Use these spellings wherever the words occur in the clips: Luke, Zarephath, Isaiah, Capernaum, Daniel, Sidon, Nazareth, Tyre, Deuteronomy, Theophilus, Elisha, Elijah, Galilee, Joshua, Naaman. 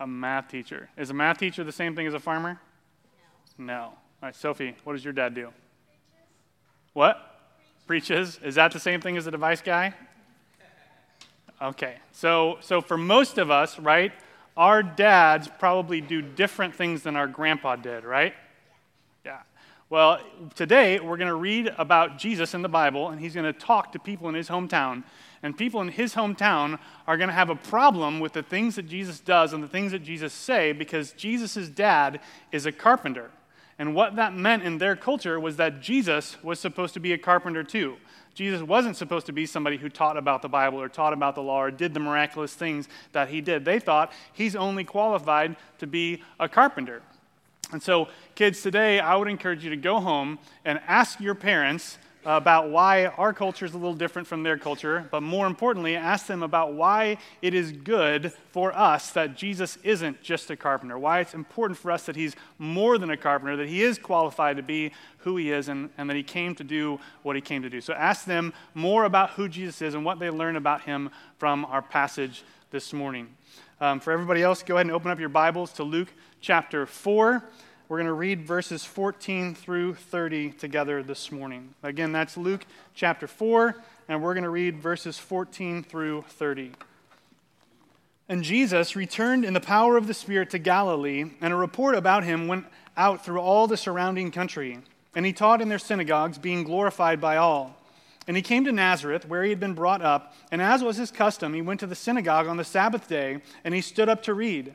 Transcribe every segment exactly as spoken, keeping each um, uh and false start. a math teacher. Is a math teacher the same thing as a farmer? No. No. All right, Sophie, what does your dad do? Preaches. What? Preaches. Preaches. Is that the same thing as a device guy? Okay. So, so for most of us, right, our dads probably do different things than our grandpa did, right? Yeah. Well, today we're going to read about Jesus in the Bible, and he's going to talk to people in his hometown. And people in his hometown are going to have a problem with the things that Jesus does and the things that Jesus say, because Jesus' dad is a carpenter. And what that meant in their culture was that Jesus was supposed to be a carpenter too. Jesus wasn't supposed to be somebody who taught about the Bible or taught about the law or did the miraculous things that he did. They thought he's only qualified to be a carpenter. And so, kids, today I would encourage you to go home and ask your parents about why our culture is a little different from their culture, but more importantly, ask them about why it is good for us that Jesus isn't just a carpenter, why it's important for us that he's more than a carpenter, that he is qualified to be who he is, and, and that he came to do what he came to do. So ask them more about who Jesus is and what they learn about him from our passage this morning. Um, for everybody else, go ahead and open up your Bibles to Luke chapter four. We're going to read verses fourteen through thirty together this morning. Again, that's Luke chapter four, and we're going to read verses fourteen through thirty. And Jesus returned in the power of the Spirit to Galilee, and a report about him went out through all the surrounding country. And he taught in their synagogues, being glorified by all. And he came to Nazareth, where he had been brought up, and as was his custom, he went to the synagogue on the Sabbath day, and he stood up to read.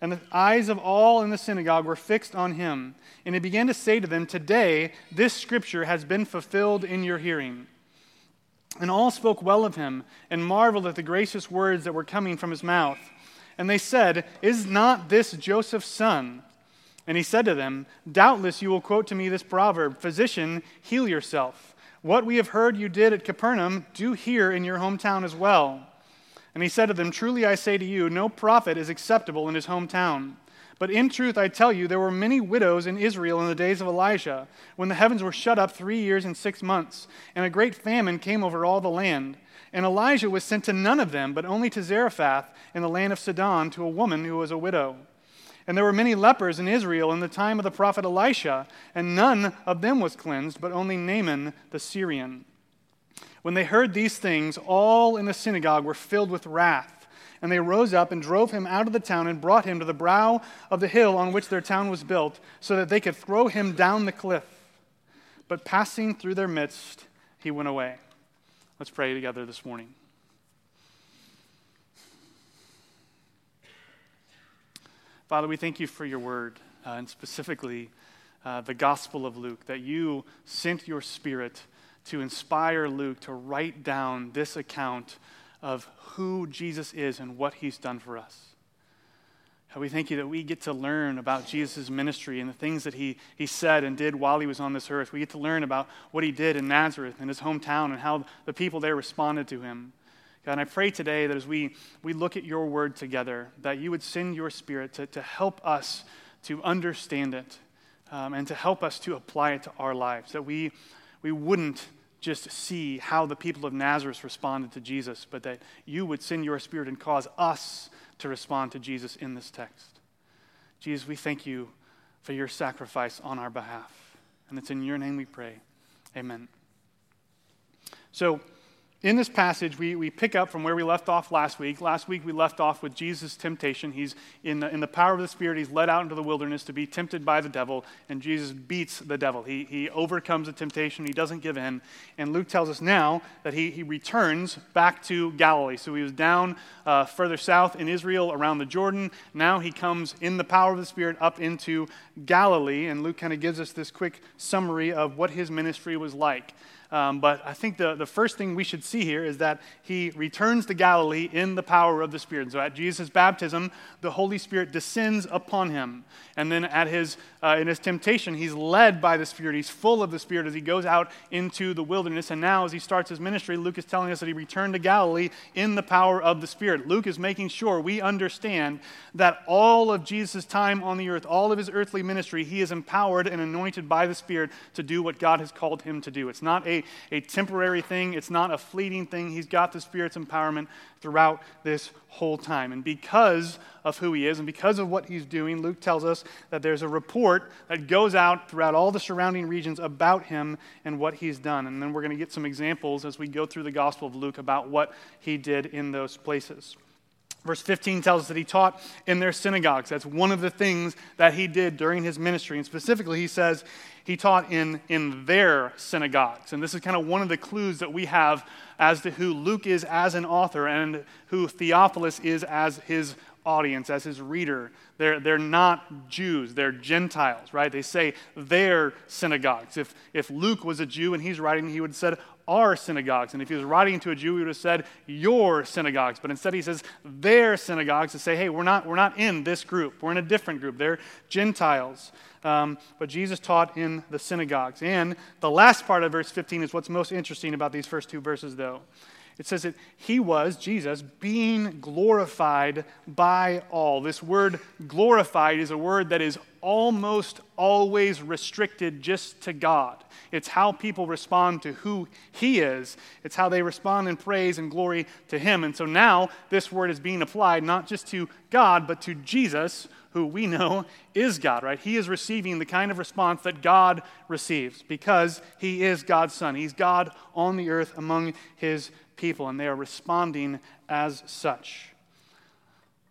And the eyes of all in the synagogue were fixed on him. And he began to say to them, "Today this scripture has been fulfilled in your hearing." And all spoke well of him and marveled at the gracious words that were coming from his mouth. And they said, "Is not this Joseph's son?" And he said to them, "Doubtless you will quote to me this proverb, 'Physician, heal yourself. What we have heard you did at Capernaum, do here in your hometown as well.' And he said to them, 'Truly I say to you, no prophet is acceptable in his hometown. But in truth I tell you, there were many widows in Israel in the days of Elijah, when the heavens were shut up three years and six months, and a great famine came over all the land. And Elijah was sent to none of them, but only to Zarephath in the land of Sidon, to a woman who was a widow. And there were many lepers in Israel in the time of the prophet Elisha, and none of them was cleansed, but only Naaman the Syrian.'" When they heard these things, all in the synagogue were filled with wrath, and they rose up and drove him out of the town and brought him to the brow of the hill on which their town was built, so that they could throw him down the cliff. But passing through their midst, he went away. Let's pray together this morning. Father, we thank you for your word, uh, and specifically uh, the Gospel of Luke, that you sent your Spirit to inspire Luke to write down this account of who Jesus is and what he's done for us. We thank you that we get to learn about Jesus' ministry and the things that he, he said and did while he was on this earth. We get to learn about what he did in Nazareth and his hometown and how the people there responded to him. God, and I pray today that as we, we look at your word together, that you would send your Spirit to, to help us to understand it um, and to help us to apply it to our lives, that we we wouldn't just see how the people of Nazareth responded to Jesus, but that you would send your Spirit and cause us to respond to Jesus in this text. Jesus, we thank you for your sacrifice on our behalf. And it's in your name we pray. Amen. So, in this passage, we, we pick up from where we left off last week. Last week, we left off with Jesus' temptation. He's in the, in the power of the Spirit. He's led out into the wilderness to be tempted by the devil, and Jesus beats the devil. He, he overcomes the temptation. He doesn't give in. And Luke tells us now that he, he returns back to Galilee. So he was down uh, further south in Israel around the Jordan. Now he comes in the power of the Spirit up into Galilee, and Luke kind of gives us this quick summary of what his ministry was like. Um, but I think the, the first thing we should see here is that he returns to Galilee in the power of the Spirit. So at Jesus' baptism, the Holy Spirit descends upon him. And then at his uh, in his temptation, he's led by the Spirit. He's full of the Spirit as he goes out into the wilderness. And now as he starts his ministry, Luke is telling us that he returned to Galilee in the power of the Spirit. Luke is making sure we understand that all of Jesus' time on the earth, all of his earthly ministry, he is empowered and anointed by the Spirit to do what God has called him to do. It's not a, a temporary thing. It's not a fleeting thing. He's got the Spirit's empowerment throughout this whole time. And because of who he is and because of what he's doing, Luke tells us that there's a report that goes out throughout all the surrounding regions about him and what he's done. And then we're going to get some examples as we go through the Gospel of Luke about what he did in those places. Verse fifteen tells us that he taught in their synagogues. That's one of the things that he did during his ministry. And specifically, he says he taught in, in their synagogues. And this is kind of one of the clues that we have as to who Luke is as an author and who Theophilus is as his audience, as his reader. They're, they're not Jews. They're Gentiles, right? They say their synagogues. If, if Luke was a Jew and he's writing, he would have said, our synagogues. And if he was writing to a Jew, he would have said, your synagogues. But instead he says, their synagogues, to say, hey, we're not, we're not in this group. We're in a different group. They're Gentiles. Um, but Jesus taught in the synagogues. And the last part of verse fifteen is what's most interesting about these first two verses, though. It says that he was, Jesus, being glorified by all. This word glorified is a word that is almost always restricted just to God. It's how people respond to who he is. It's how they respond in praise and glory to him. And so now this word is being applied not just to God, but to Jesus, who we know is God, right? He is receiving the kind of response that God receives because he is God's Son. He's God on the earth among his people, and they are responding as such.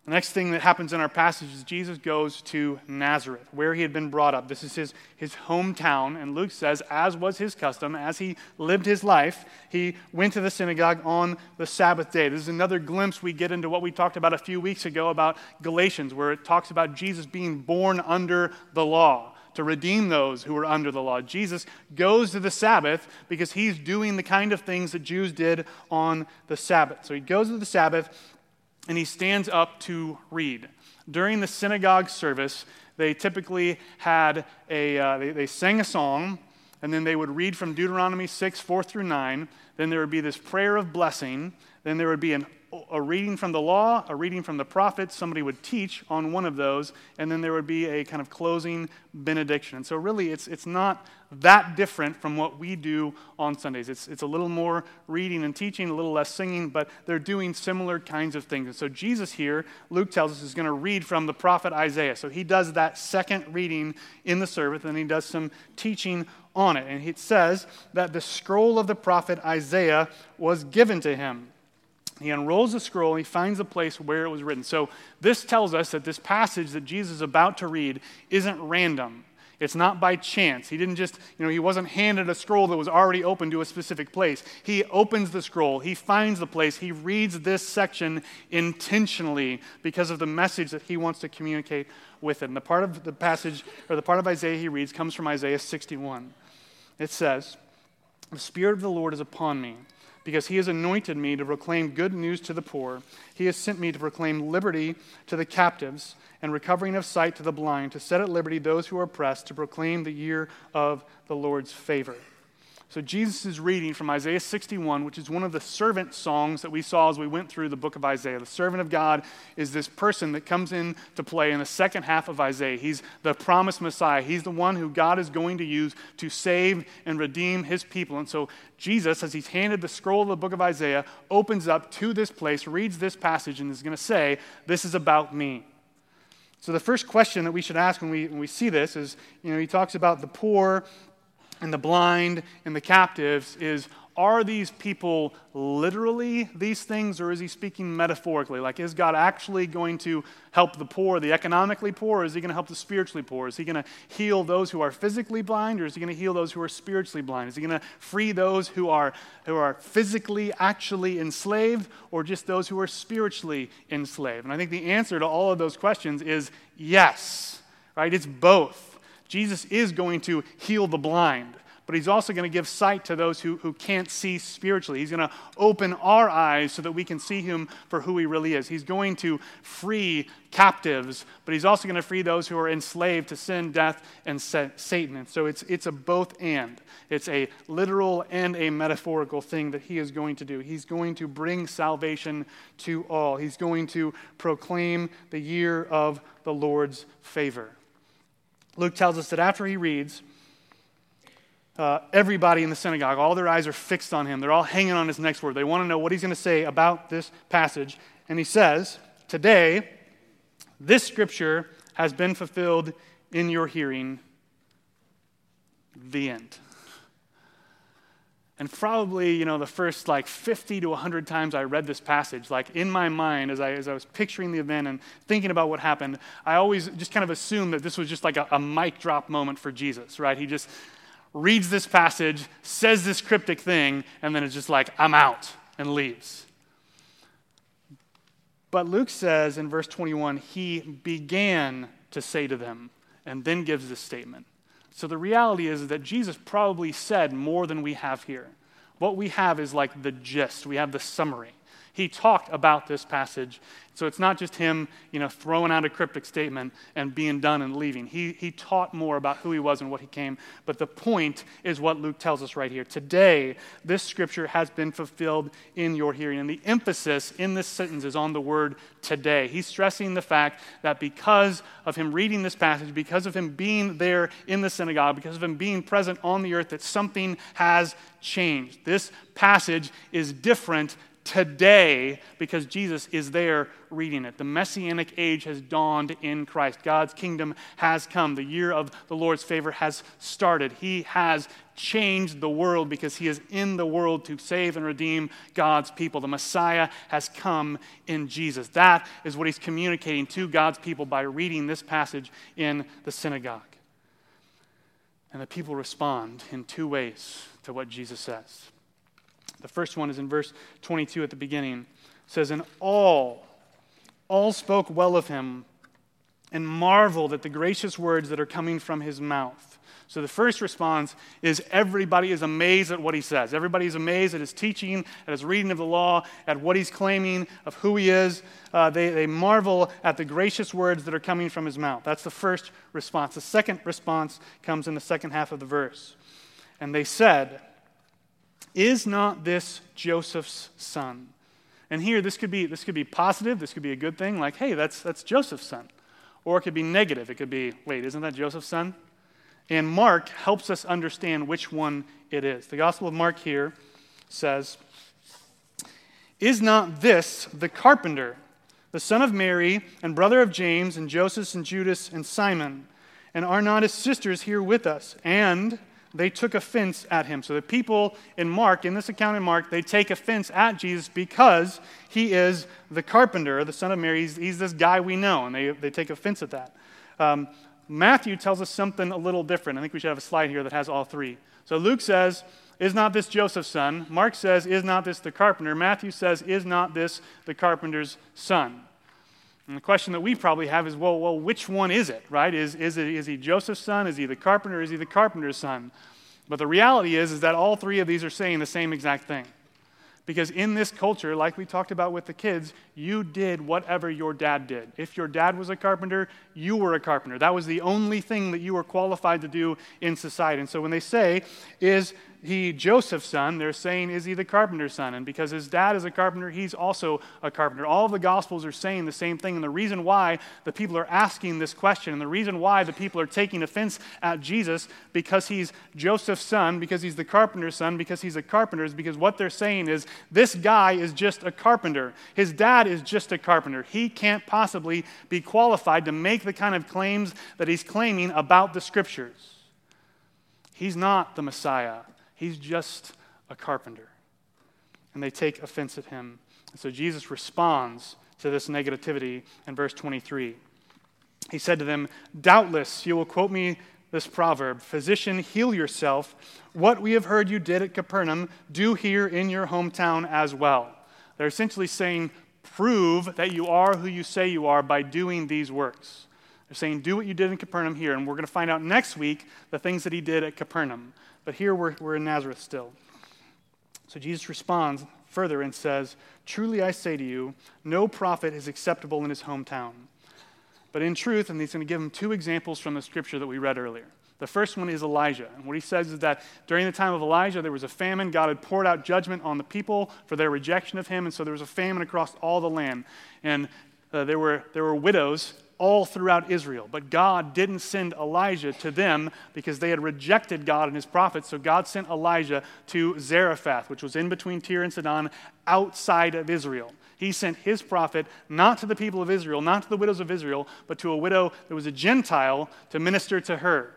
The next thing that happens in our passage is Jesus goes to Nazareth, where he had been brought up. This is his, his hometown, and Luke says, as was his custom, as he lived his life, he went to the synagogue on the Sabbath day. This is another glimpse we get into what we talked about a few weeks ago about Galatians, where it talks about Jesus being born under the law to redeem those who were under the law. Jesus goes to the Sabbath because he's doing the kind of things that Jews did on the Sabbath. So he goes to the Sabbath, and he stands up to read. During the synagogue service, they typically had a, uh, they, they sang a song, and then they would read from Deuteronomy six, four through nine. Then there would be this prayer of blessing. Then there would be an, a reading from the law, a reading from the prophets. Somebody would teach on one of those, and then there would be a kind of closing benediction. And so really, it's it's not that different from what we do on Sundays. It's it's a little more reading and teaching, a little less singing, but they're doing similar kinds of things. And so Jesus here, Luke tells us, is going to read from the prophet Isaiah. So he does that second reading in the service, and he does some teaching on it. And it says that the scroll of the prophet Isaiah was given to him. He unrolls the scroll and he finds the place where it was written. So this tells us that this passage that Jesus is about to read isn't random. It's not by chance. He didn't just, you know, he wasn't handed a scroll that was already open to a specific place. He opens the scroll. He finds the place. He reads this section intentionally because of the message that he wants to communicate with it. And the part of the passage, or the part of Isaiah he reads, comes from Isaiah sixty-one. It says, "The Spirit of the Lord is upon me, because he has anointed me to proclaim good news to the poor. He has sent me to proclaim liberty to the captives and recovering of sight to the blind, to set at liberty those who are oppressed, to proclaim the year of the Lord's favor." So Jesus is reading from Isaiah sixty-one, which is one of the servant songs that we saw as we went through the book of Isaiah. The servant of God is this person that comes in to play in the second half of Isaiah. He's the promised Messiah. He's the one who God is going to use to save and redeem his people. And so Jesus, as he's handed the scroll of the book of Isaiah, opens up to this place, reads this passage, and is going to say, "This is about me." So the first question that we should ask when we, when we see this is, you know, he talks about the poor and the blind and the captives is, are these people literally these things, or is he speaking metaphorically? Like, is God actually going to help the poor, the economically poor, or is he going to help the spiritually poor? Is he going to heal those who are physically blind, or is he going to heal those who are spiritually blind? Is he going to free those who are who are physically actually enslaved, or just those who are spiritually enslaved? And I think the answer to all of those questions is yes, right? It's both. Jesus is going to heal the blind, but he's also going to give sight to those who, who can't see spiritually. He's going to open our eyes so that we can see him for who he really is. He's going to free captives, but he's also going to free those who are enslaved to sin, death, and Satan. And so it's, it's a both and. It's a literal and a metaphorical thing that he is going to do. He's going to bring salvation to all. He's going to proclaim the year of the Lord's favor. Luke tells us that after he reads, uh, everybody in the synagogue, all their eyes are fixed on him. They're all hanging on his next word. They want to know what he's going to say about this passage. And he says, today, this scripture has been fulfilled in your hearing. The end. And probably, you know, the first like fifty to one hundred times I read this passage, like in my mind as I as I was picturing the event and thinking about what happened, I always just kind of assumed that this was just like a, a mic drop moment for Jesus, right? He just reads this passage, says this cryptic thing, and then it's just like, I'm out, and leaves. But Luke says in verse twenty-one, he began to say to them, and then gives this statement. So the reality is that Jesus probably said more than we have here. What we have is like the gist. We have the summary. He talked about this passage. So it's not just him, you know, throwing out a cryptic statement and being done and leaving. He, he taught more about who he was and what he came. But the point is what Luke tells us right here. Today, this scripture has been fulfilled in your hearing. And the emphasis in this sentence is on the word today. He's stressing the fact that because of him reading this passage, because of him being there in the synagogue, because of him being present on the earth, that something has changed. This passage is different today, because Jesus is there reading it. The messianic age has dawned in Christ. God's kingdom has come. The year of the Lord's favor has started. He has changed the world because he is in the world to save and redeem God's people. The Messiah has come in Jesus. That is what he's communicating to God's people by reading this passage in the synagogue. And the people respond in two ways to what Jesus says. The first one is in verse twenty-two at the beginning. It says, and all, all spoke well of him and marveled at the gracious words that are coming from his mouth. So the first response is everybody is amazed at what he says. Everybody is amazed at his teaching, at his reading of the law, at what he's claiming, of who he is. Uh, they, they marvel at the gracious words that are coming from his mouth. That's the first response. The second response comes in the second half of the verse. And they said, is not this Joseph's son? And here, this could be this could be positive. This could be a good thing, like, hey, that's that's Joseph's son. Or it could be negative. It could be, wait, isn't that Joseph's son? And Mark helps us understand which one it is. The Gospel of Mark here says, is not this the carpenter, the son of Mary, and brother of James, and Joseph, and Judas, and Simon? And are not his sisters here with us? And they took offense at him. So the people in Mark, in this account in Mark, they take offense at Jesus because he is the carpenter, the son of Mary. He's, he's this guy we know, and they, they take offense at that. Um, Matthew tells us something a little different. I think we should have a slide here that has all three. So Luke says, is not this Joseph's son? Mark says, is not this the carpenter? Matthew says, is not this the carpenter's son? And the question that we probably have is, well, well, which one is it, right? Is, is, it, is he Joseph's son? Is he the carpenter? Is he the carpenter's son? But the reality is, is that all three of these are saying the same exact thing. Because in this culture, like we talked about with the kids, you did whatever your dad did. If your dad was a carpenter, you were a carpenter. That was the only thing that you were qualified to do in society. And so when they say, is he Joseph's son, they're saying, is he the carpenter's son? And because his dad is a carpenter, he's also a carpenter. All of the Gospels are saying the same thing. And the reason why the people are asking this question, and the reason why the people are taking offense at Jesus, because he's Joseph's son, because he's the carpenter's son, because he's a carpenter, is because what they're saying is, this guy is just a carpenter. His dad is just a carpenter. He can't possibly be qualified to make the kind of claims that he's claiming about the Scriptures. He's not the Messiah. He's just a carpenter. And they take offense at him. And so Jesus responds to this negativity in verse twenty-three. He said to them, doubtless you will quote me this proverb, physician, heal yourself. What we have heard you did at Capernaum, do here in your hometown as well. They're essentially saying, prove that you are who you say you are by doing these works. They're saying, do what you did in Capernaum here. And we're going to find out next week the things that he did at Capernaum. But here we're, we're in Nazareth still. So Jesus responds further and says, truly I say to you, no prophet is acceptable in his hometown. But in truth, and he's going to give him two examples from the scripture that we read earlier. The first one is Elijah. And what he says is that during the time of Elijah, there was a famine. God had poured out judgment on the people for their rejection of him. And so there was a famine across all the land. And uh, there were there were widows all throughout Israel. But God didn't send Elijah to them because they had rejected God and his prophets. So God sent Elijah to Zarephath, which was in between Tyre and Sidon, outside of Israel. He sent his prophet not to the people of Israel, not to the widows of Israel, but to a widow that was a Gentile to minister to her.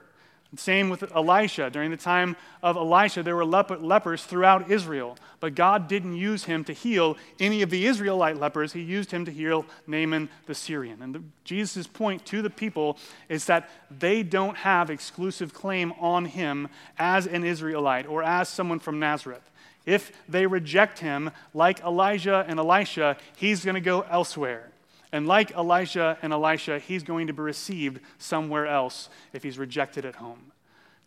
And same with Elisha. During the time of Elisha, there were leper- lepers throughout Israel. But God didn't use him to heal any of the Israelite lepers. He used him to heal Naaman the Syrian. And the, Jesus' point to the people is that they don't have exclusive claim on him as an Israelite or as someone from Nazareth. If they reject him, like Elijah and Elisha, he's going to go elsewhere. And like Elijah and Elisha, he's going to be received somewhere else if he's rejected at home.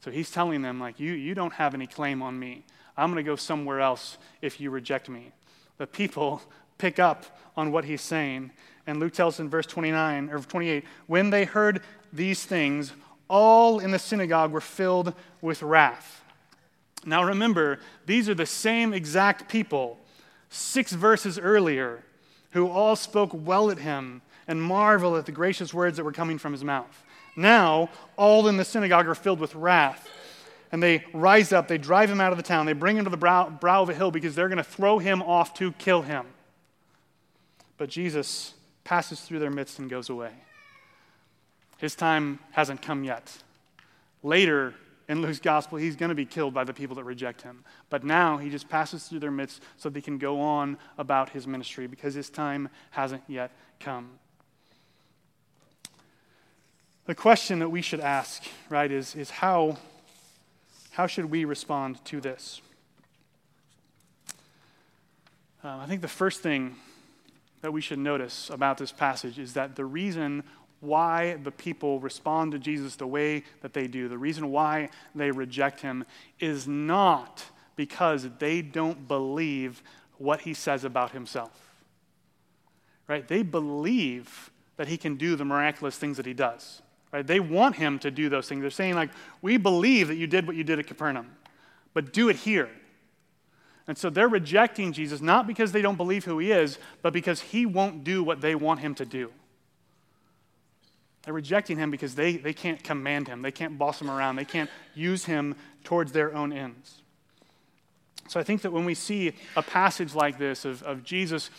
So he's telling them, like, you, you don't have any claim on me. I'm going to go somewhere else if you reject me. The people pick up on what he's saying. And Luke tells in verse twenty-nine or twenty-eight, when they heard these things, all in the synagogue were filled with wrath. Now remember, these are the same exact people six verses earlier who all spoke well at him and marveled at the gracious words that were coming from his mouth. Now, all in the synagogue are filled with wrath, and they rise up, they drive him out of the town, they bring him to the brow, brow of a hill because they're going to throw him off to kill him. But Jesus passes through their midst and goes away. His time hasn't come yet. Later in Luke's gospel, he's going to be killed by the people that reject him. But now he just passes through their midst so they can go on about his ministry because his time hasn't yet come. The question that we should ask, right, is, is how, how should we respond to this? Um, I think the first thing that we should notice about this passage is that the reason why the people respond to Jesus the way that they do, the reason why they reject him, is not because they don't believe what he says about himself. Right? They believe that he can do the miraculous things that he does. Right? They want him to do those things. They're saying, like, we believe that you did what you did at Capernaum, but do it here. And so they're rejecting Jesus not because they don't believe who he is, but because he won't do what they want him to do. They're rejecting him because they, they can't command him. They can't boss him around. They can't use him towards their own ends. So I think that when we see a passage like this of, of Jesus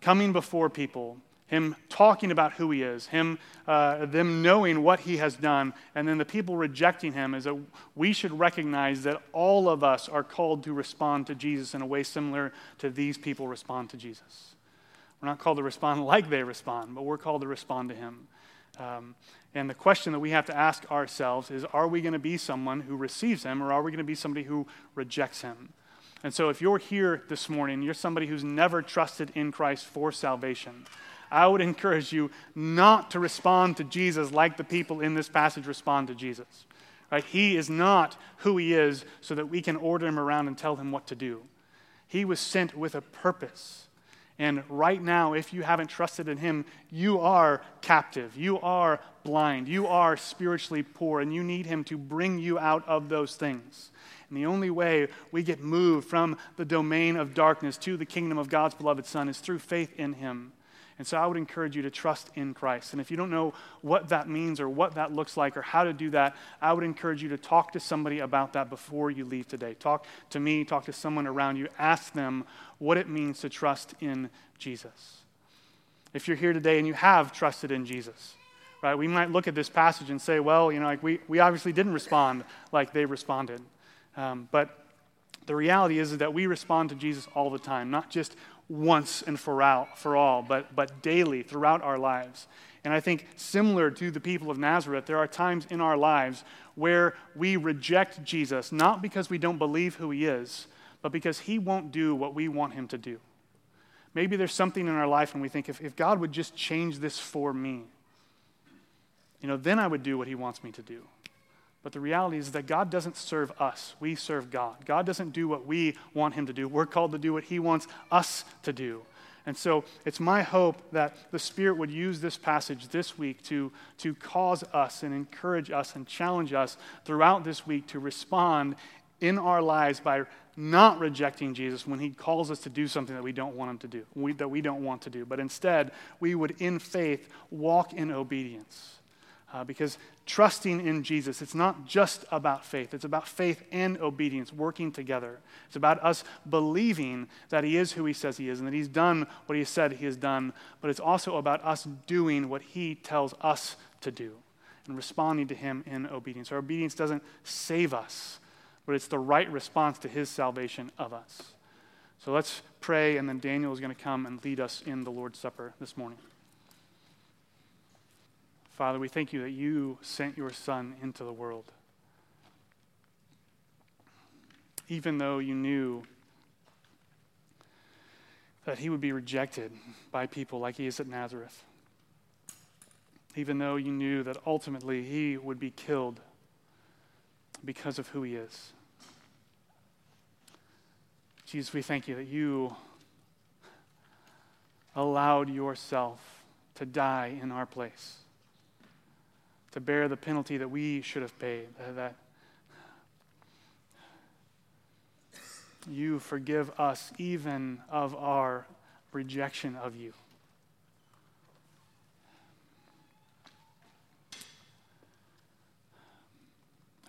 coming before people, him talking about who he is, him uh, them knowing what he has done, and then the people rejecting him, is that we should recognize that all of us are called to respond to Jesus in a way similar to these people respond to Jesus. We're not called to respond like they respond, but we're called to respond to him. Um, and the question that we have to ask ourselves is, are we going to be someone who receives him, or are we going to be somebody who rejects him? And so if you're here this morning, you're somebody who's never trusted in Christ for salvation, I would encourage you not to respond to Jesus like the people in this passage respond to Jesus. Right? He is not who he is so that we can order him around and tell him what to do. He was sent with a purpose. And right now, if you haven't trusted in him, you are captive, you are blind, you are spiritually poor, and you need him to bring you out of those things. And the only way we get moved from the domain of darkness to the kingdom of God's beloved Son is through faith in him. And so I would encourage you to trust in Christ. And if you don't know what that means or what that looks like or how to do that, I would encourage you to talk to somebody about that before you leave today. Talk to me, talk to someone around you. Ask them what it means to trust in Jesus. If you're here today and you have trusted in Jesus, right? We might look at this passage and say, well, you know, like we, we obviously didn't respond like they responded. Um, but the reality is that we respond to Jesus all the time, not just once and for all, for all, but but daily throughout our lives. And I think similar to the people of Nazareth, there are times in our lives where we reject Jesus, not because we don't believe who he is, but because he won't do what we want him to do. Maybe there's something in our life and we think, if, if God would just change this for me, you know, then I would do what he wants me to do. But the reality is that God doesn't serve us. We serve God. God doesn't do what we want him to do. We're called to do what he wants us to do. And so it's my hope that the Spirit would use this passage this week to, to cause us and encourage us and challenge us throughout this week to respond in our lives by not rejecting Jesus when he calls us to do something that we don't want him to do, we, that we don't want to do. But instead, we would in faith walk in obedience. Uh, because trusting in Jesus, it's not just about faith. It's about faith and obedience working together. It's about us believing that he is who he says he is and that he's done what he said he has done. But it's also about us doing what he tells us to do and responding to him in obedience. Our obedience doesn't save us, but it's the right response to his salvation of us. So let's pray, and then Daniel is going to come and lead us in the Lord's Supper this morning. Father, we thank you that you sent your Son into the world. Even though you knew that he would be rejected by people like he is at Nazareth, even though you knew that ultimately he would be killed because of who he is, Jesus, we thank you that you allowed yourself to die in our place, to bear the penalty that we should have paid, that you forgive us even of our rejection of you.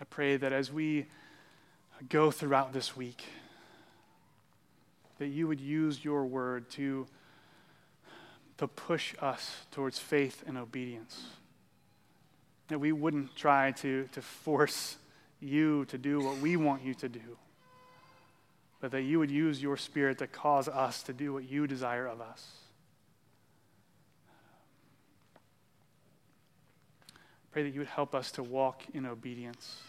I pray that as we go throughout this week, that you would use your word to, to push us towards faith and obedience. That we wouldn't try to, to force you to do what we want you to do, but that you would use your Spirit to cause us to do what you desire of us. Pray that you would help us to walk in obedience.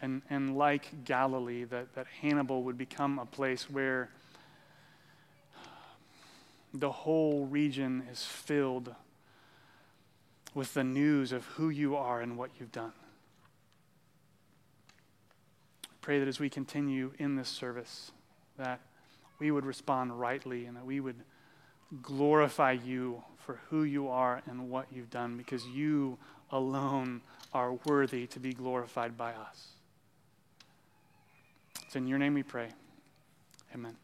And, and like Galilee, that, that Hannibal would become a place where the whole region is filled with the news of who you are and what you've done. Pray that as we continue in this service, that we would respond rightly and that we would glorify you for who you are and what you've done, because you alone are worthy to be glorified by us. It's in your name we pray. Amen.